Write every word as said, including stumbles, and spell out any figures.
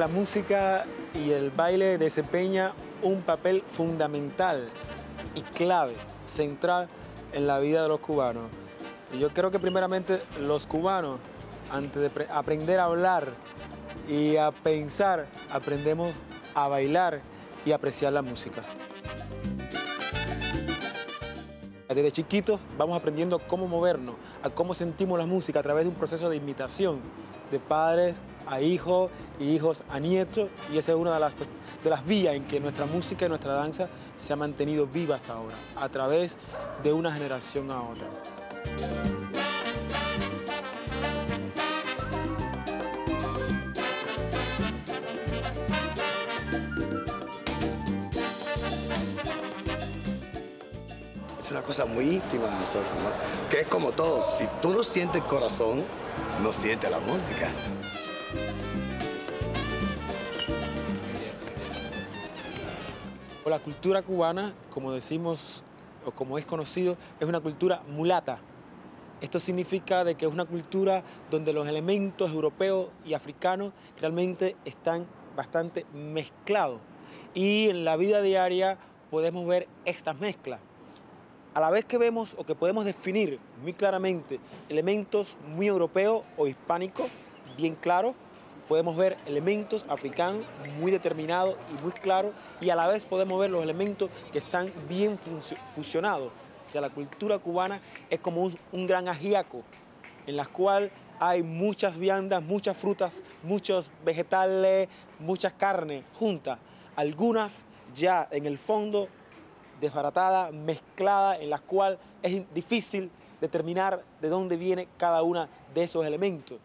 la música y el baile desempeña un papel fundamental y clave, central en la vida de los cubanos. Y yo creo que primeramente los cubanos, antes de aprender a hablar y a pensar, aprendemos a bailar y apreciar la música. Desde chiquitos vamos aprendiendo cómo movernos, a cómo sentimos la música a través de un proceso de imitación de padres a hijos y hijos a nietos, y esa es una de las, de las vías en que nuestra música y nuestra danza se ha mantenido viva hasta ahora, a través de una generación a otra. Es una cosa muy íntima de nosotros, ¿no? Que es como todo, si tú no sientes el corazón, no sientes la música. La cultura cubana, como decimos o como es conocido, es una cultura mulata. Esto significa de que es una cultura donde los elementos europeos y africanos realmente están bastante mezclados. Y en la vida diaria podemos ver estas mezclas. A la vez que vemos o que podemos definir muy claramente elementos muy europeos o hispánicos, bien claros, podemos ver elementos africanos muy determinados y muy claros, y a la vez podemos ver los elementos que están bien fusionados. O sea, la cultura cubana es como un, un gran ajiaco, en la cual hay muchas viandas, muchas frutas, muchos vegetales, muchas carnes juntas, algunas ya en el fondo desbaratadas, mezcladas, en las cuales es difícil determinar de dónde viene cada uno de esos elementos.